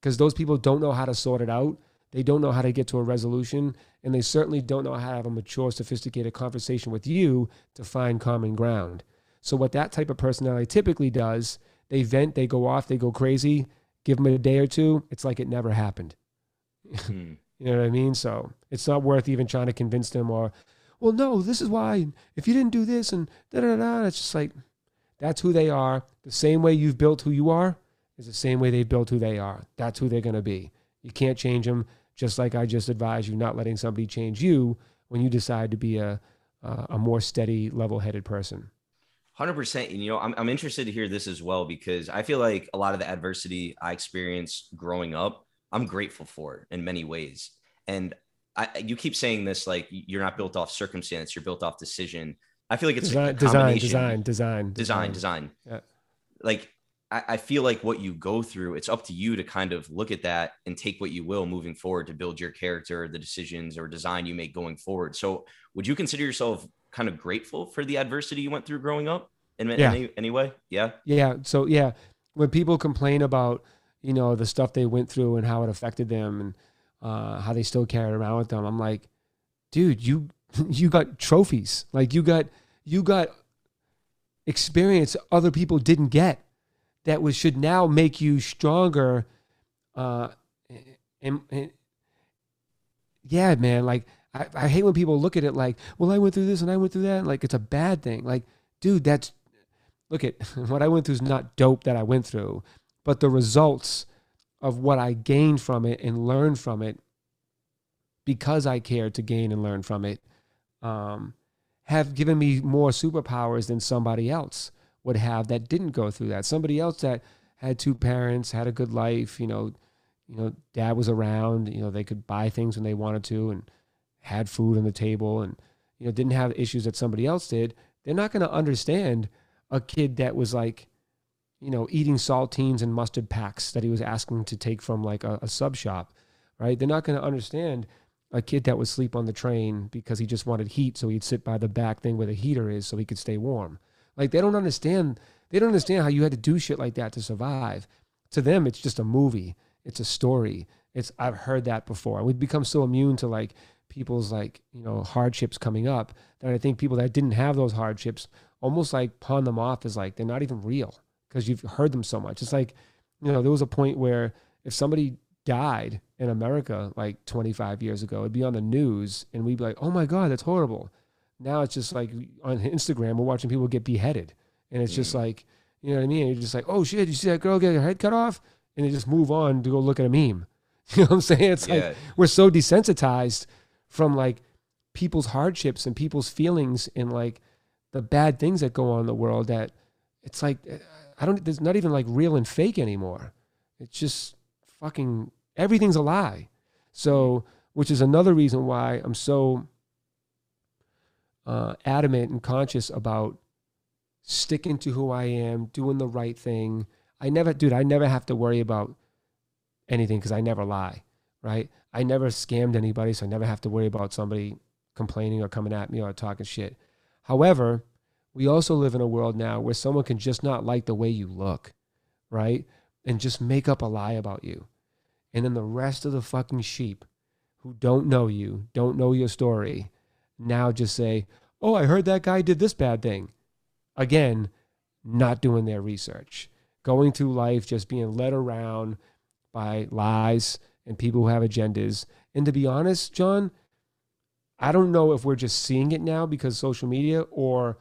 Because those people don't know how to sort it out. They don't know how to get to a resolution. And they certainly don't know how to have a mature, sophisticated conversation with you to find common ground. So what that type of personality typically does, they vent, they go off, they go crazy, give them a day or two, it's like it never happened. You know what I mean? So it's not worth even trying to convince them, or, well, no, this is why, if you didn't do this and da-da-da-da, it's just like, that's who they are. The same way you've built who you are is the same way they've built who they are. That's who they're going to be. You can't change them, just like I just advised you not letting somebody change you when you decide to be a more steady, level-headed person. 100%. And, you know, I'm interested to hear this as well, because I feel like a lot of the adversity I experienced growing up, I'm grateful for it in many ways. And you keep saying this, like, you're not built off circumstance, you're built off decision. I feel like it's design, like a combination. Design. Yeah. Like, I feel like what you go through, it's up to you to kind of look at that and take what you will moving forward to build your character, the decisions or design you make going forward. So would you consider yourself kind of grateful for the adversity you went through growing up in any way? Yeah. Yeah. So yeah, when people complain about, you know, the stuff they went through and how it affected them and how they still carry it around with them, I'm like, dude, you got trophies. Like, you got experience other people didn't get that should now make you stronger. And yeah, man, like, I hate when people look at it like, well, I went through this and I went through that. Like, it's a bad thing. Like, dude, look at what I went through is not dope that I went through, but the results of what I gained from it and learned from it, because I cared to gain and learn from it, have given me more superpowers than somebody else would have that didn't go through that. Somebody else that had two parents, had a good life, you know, dad was around, you know, they could buy things when they wanted to, and had food on the table, and, you know, didn't have issues that somebody else did. They're not going to understand a kid that was like, you know, eating saltines and mustard packs that he was asking to take from like a sub shop, right? They're not going to understand a kid that would sleep on the train because he just wanted heat, so he'd sit by the back thing where the heater is so he could stay warm. Like, they don't understand how you had to do shit like that to survive. To them, it's just a movie. It's a story. I've heard that before. We've become so immune to like people's like, you know, hardships coming up, that I think people that didn't have those hardships almost like pawn them off as like, they're not even real because you've heard them so much. It's like, you know, there was a point where if somebody died in America like 25 years ago, it'd be on the news and we'd be like, oh my God, that's horrible. Now it's just like on Instagram, we're watching people get beheaded. And it's just like, you know what I mean? And you're just like, oh shit, you see that girl get her head cut off? And they just move on to go look at a meme. You know what I'm saying? It's like, we're so desensitized from like people's hardships and people's feelings and like the bad things that go on in the world that it's like, there's not even like real and fake anymore. It's just fucking, everything's a lie. So, which is another reason why I'm so adamant and conscious about sticking to who I am, doing the right thing. I never have to worry about anything because I never lie, right? I never scammed anybody, so I never have to worry about somebody complaining or coming at me or talking shit. However, we also live in a world now where someone can just not like the way you look, right? And just make up a lie about you. And then the rest of the fucking sheep who don't know you, don't know your story, now just say, oh, I heard that guy did this bad thing. Again, not doing their research. Going through life just being led around by lies and people who have agendas. And to be honest, John, I don't know if we're just seeing it now because social media or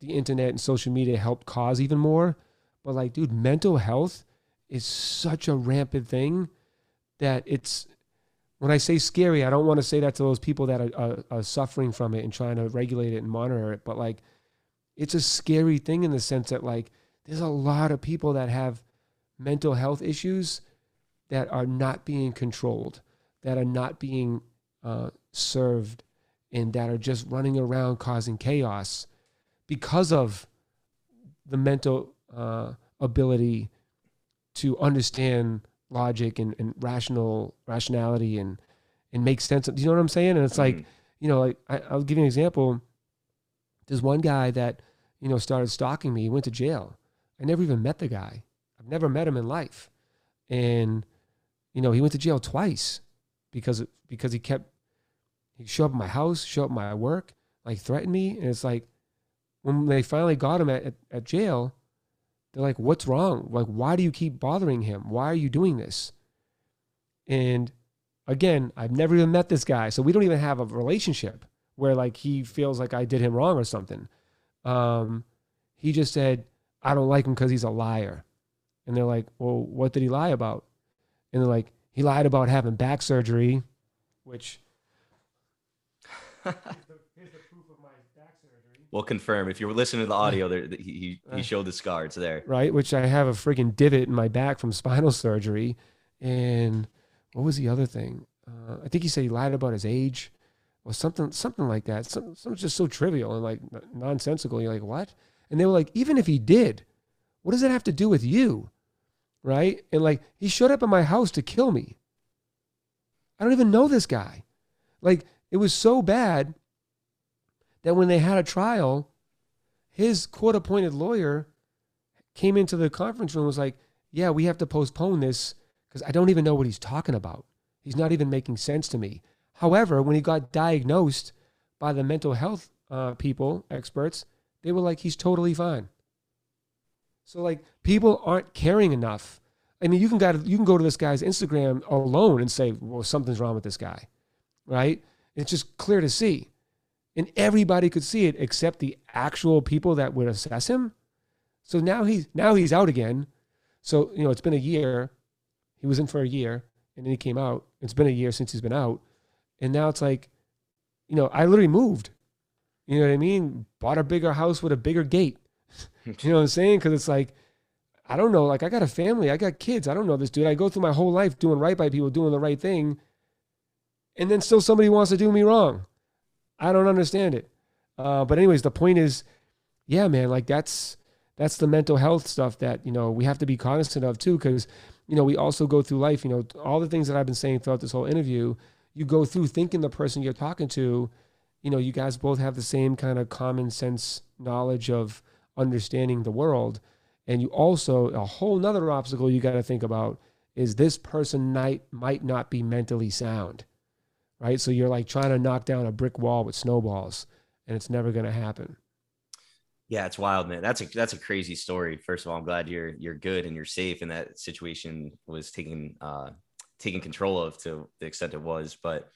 the internet and social media helped cause even more. But like, dude, mental health is such a rampant thing that it's, when I say scary, I don't want to say that to those people that are suffering from it and trying to regulate it and monitor it. But like, it's a scary thing in the sense that like, there's a lot of people that have mental health issues that are not being controlled, that are not being served, and that are just running around causing chaos because of the mental ability to understand logic and rationality and make sense of, do you know what I'm saying? And it's like, you know, like I'll give you an example. There's one guy that, you know, started stalking me. He went to jail. I never even met the guy. I've never met him in life. And, you know, he went to jail twice because he'd show up at my house, show up at my work, like threaten me. And it's like, when they finally got him at jail, they're like, what's wrong? Like, why do you keep bothering him? Why are you doing this? And again, I've never even met this guy. So we don't even have a relationship where like he feels like I did him wrong or something. He just said, I don't like him because he's a liar. And they're like, well, what did he lie about? And they're like, he lied about having back surgery, which here's the proof of my back surgery. We'll confirm. If you were listening to the audio, there, he showed the scar. It's there. Right, which I have a freaking divot in my back from spinal surgery. And what was the other thing? I think he said he lied about his age or something like that. Something just so trivial and like nonsensical. You're like, what? And they were like, even if he did, what does it have to do with you? Right? And like, he showed up at my house to kill me. I don't even know this guy. Like, it was so bad that when they had a trial, his court-appointed lawyer came into the conference room and was like, yeah, we have to postpone this because I don't even know what he's talking about. He's not even making sense to me. However, when he got diagnosed by the mental health experts, they were like, he's totally fine. So like, people aren't caring enough. I mean, you can go to this guy's Instagram alone and say, well, something's wrong with this guy, right? It's just clear to see. And everybody could see it except the actual people that would assess him. So now he's out again. So, you know, it's been a year. He was in for a year and then he came out. It's been a year since he's been out. And now it's like, you know, I literally moved. You know what I mean? Bought a bigger house with a bigger gate. You know what I'm saying? Because it's like, I don't know. Like, I got a family. I got kids. I don't know this dude. I go through my whole life doing right by people, doing the right thing. And then still somebody wants to do me wrong. I don't understand it. But anyways, the point is, yeah, man, like that's the mental health stuff that, you know, we have to be cognizant of too. Because, you know, we also go through life, you know, all the things that I've been saying throughout this whole interview, you go through thinking the person you're talking to, you know, you guys both have the same kind of common sense knowledge of understanding the world. And you also, a whole nother obstacle you got to think about is this person might not be mentally sound, right? So you're like trying to knock down a brick wall with snowballs, and it's never going to happen. Yeah, it's wild, man. That's a crazy story. First of all, I'm glad you're good and you're safe, and that situation was taken control of to the extent it was. But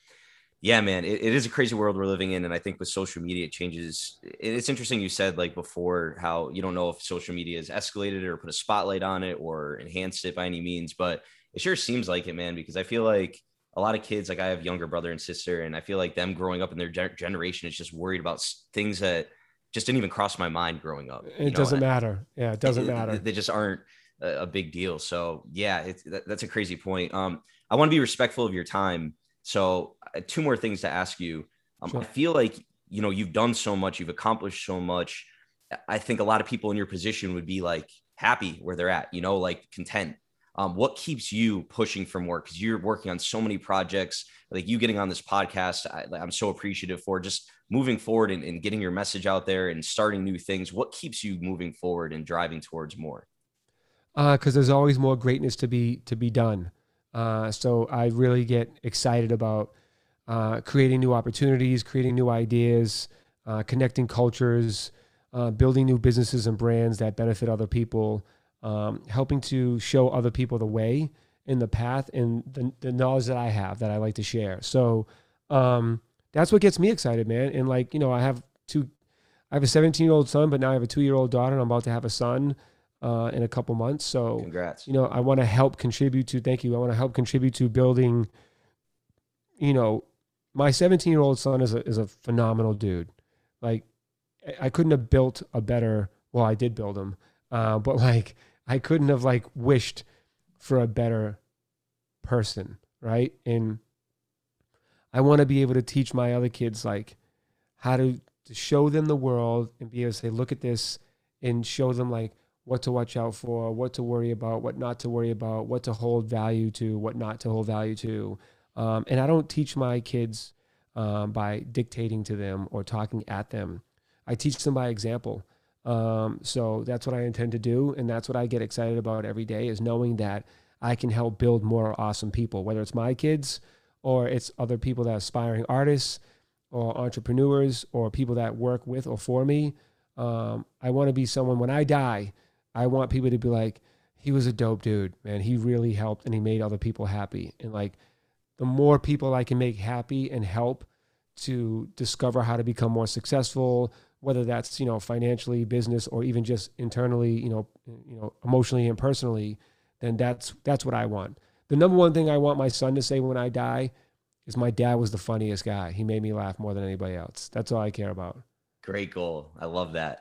yeah, man, it is a crazy world we're living in. And I think with social media, it changes. It's interesting. You said like before how you don't know if social media has escalated or put a spotlight on it or enhanced it by any means, but it sure seems like it, man, because I feel like a lot of kids, like I have younger brother and sister, and I feel like them growing up in their generation is just worried about things that just didn't even cross my mind growing up. It doesn't matter. Yeah, it doesn't matter. They just aren't a big deal. So yeah, that's a crazy point. I want to be respectful of your time. So two more things to ask you. Sure. I feel like, you know, you've done so much, you've accomplished so much. I think a lot of people in your position would be like happy where they're at, you know, like content. What keeps you pushing for more? Because you're working on so many projects, like you getting on this podcast. I'm so appreciative for just moving forward and getting your message out there and starting new things. What keeps you moving forward and driving towards more? Because there's always more greatness to be done. So I really get excited about creating new opportunities, creating new ideas, connecting cultures, building new businesses and brands that benefit other people, helping to show other people the way and the path and the knowledge that I have that I like to share. So that's what gets me excited, man. And like, you know, I have a 17-year-old son, but now I have a 2-year-old daughter, and I'm about to have a son in a couple months. So congrats. You know, I want to help contribute to, thank you. I want to help contribute to building, you know, my 17-year-old son is a phenomenal dude. Like I couldn't have built a better, well, I did build him. But like, I couldn't have like wished for a better person. Right. And I want to be able to teach my other kids, like how to show them the world and be able to say, look at this, and show them like, what to watch out for, what to worry about, what not to worry about, what to hold value to, what not to hold value to. And I don't teach my kids by dictating to them or talking at them. I teach them by example. So that's what I intend to do. And that's what I get excited about every day, is knowing that I can help build more awesome people, whether it's my kids or it's other people that are aspiring artists or entrepreneurs or people that work with or for me. I want to be someone when I die, I want people to be like, he was a dope dude, man. He really helped and he made other people happy. And like, the more people I can make happy and help to discover how to become more successful, whether that's, you know, financially, business, or even just internally, you know, emotionally and personally, then that's what I want. The number one thing I want my son to say when I die is, my dad was the funniest guy. He made me laugh more than anybody else. That's all I care about. Great goal. I love that.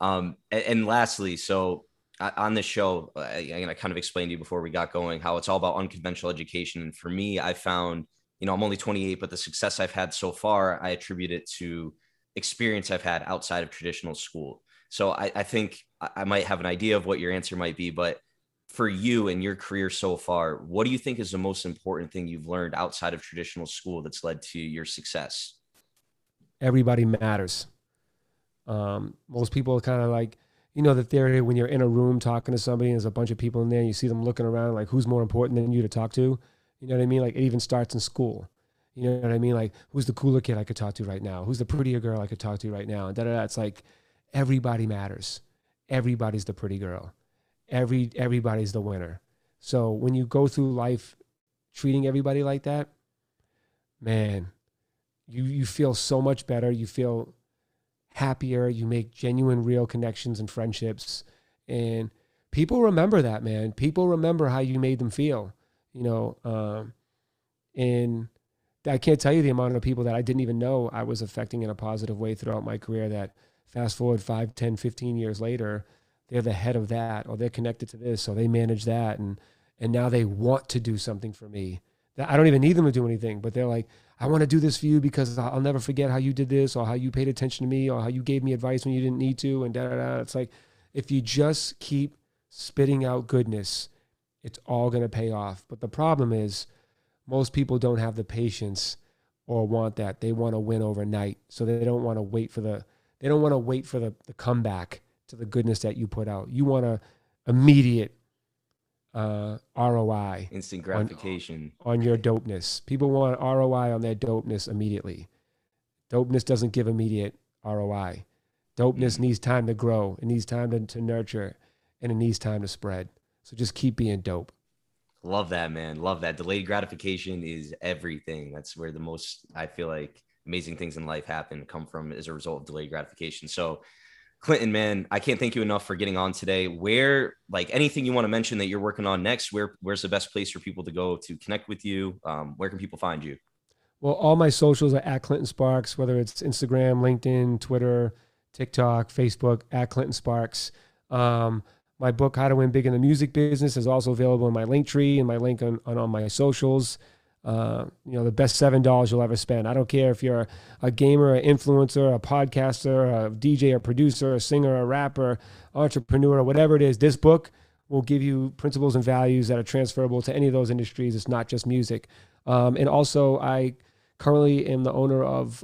And lastly, so on this show, I kind of explained to you before we got going how it's all about unconventional education. And for me, I found, you know, I'm only 28, but the success I've had so far, I attribute it to experience I've had outside of traditional school. So I think I might have an idea of what your answer might be, but for you and your career so far, what do you think is the most important thing you've learned outside of traditional school that's led to your success? Everybody matters. Most people kind of like, you know, the theory when you're in a room talking to somebody and there's a bunch of people in there, and you see them looking around like, who's more important than you to talk to? You know what I mean? Like, it even starts in school. You know what I mean? Like, who's the cooler kid I could talk to right now? Who's the prettier girl I could talk to right now? And it's like, everybody matters. Everybody's the pretty girl. Everybody's the winner. So when you go through life treating everybody like that, man, you feel so much better. You feel happier, you make genuine, real connections and friendships. And people remember that, man. People remember how you made them feel, you know? And I can't tell you the amount of people that I didn't even know I was affecting in a positive way throughout my career that fast forward 5, 10, 15 years later, they're the head of that, or they're connected to this, or they manage that. And now they want to do something for me. I don't even need them to do anything, but they're like, I want to do this for you because I'll never forget how you did this, or how you paid attention to me, or how you gave me advice when you didn't need to, and It's like, if you just keep spitting out goodness, it's all going to pay off. But the problem is most people don't have the patience or want that. They want to win overnight. So they don't want to wait for the comeback to the goodness that you put out. You want an immediate ROI. Instant gratification. On your dopeness. People want ROI on their dopeness immediately. Dopeness doesn't give immediate ROI. Dopeness needs time to grow. It needs time to nurture. And it needs time to spread. So just keep being dope. Love that, man. Love that. Delayed gratification is everything. That's where the most, I feel like, amazing things in life happen, come from as a result of delayed gratification. So Clinton, man, I can't thank you enough for getting on today. Where, like, anything you want to mention that you're working on next, where's the best place for people to go to connect with you? Where can people find you? Well, all my socials are at Clinton Sparks, whether it's Instagram, LinkedIn, Twitter, TikTok, Facebook, at Clinton Sparks. My book, How to Win Big in the Music Business, is also available in my link tree and my link on my socials. You know, the best $7 you'll ever spend. I don't care if you're a gamer, an influencer, a podcaster, a DJ, a producer, a singer, a rapper, entrepreneur, whatever it is, this book will give you principles and values that are transferable to any of those industries. It's not just music. And also, I currently am the owner of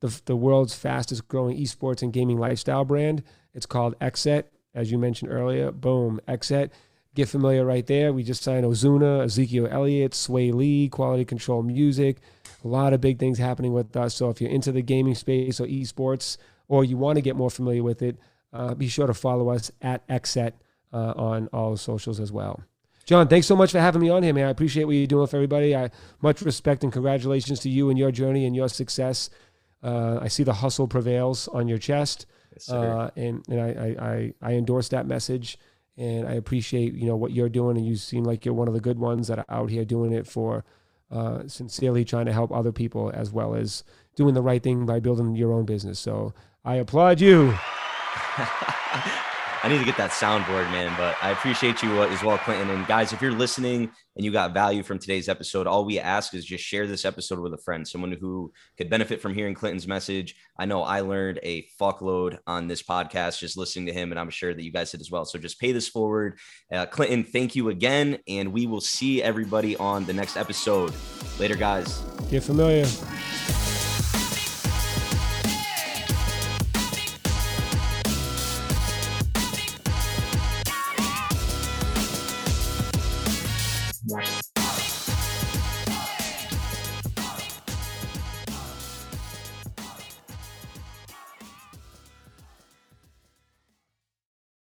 the world's fastest growing esports and gaming lifestyle brand. It's called Xset. As you mentioned earlier, boom, Xset. Get familiar right there. We just signed Ozuna, Ezekiel Elliott, Sway Lee, Quality Control Music. A lot of big things happening with us. So if you're into the gaming space or esports, or you want to get more familiar with it, be sure to follow us at Xset on all socials as well. John, thanks so much for having me on here, man. I appreciate what you're doing for everybody. I much respect and congratulations to you and your journey and your success. I see the hustle prevails on your chest. Yes, and I endorse that message, and I appreciate, you know, what you're doing, and you seem like you're one of the good ones that are out here doing it for sincerely trying to help other people, as well as doing the right thing by building your own business. So I applaud you. I need to get that soundboard, man, but I appreciate you as well, Clinton. And guys, if you're listening and you got value from today's episode, all we ask is just share this episode with a friend, someone who could benefit from hearing Clinton's message. I know I learned a fuckload on this podcast just listening to him, and I'm sure that you guys did as well. So just pay this forward. Clinton, thank you again, and we will see everybody on the next episode. Later, guys. Get familiar. Right.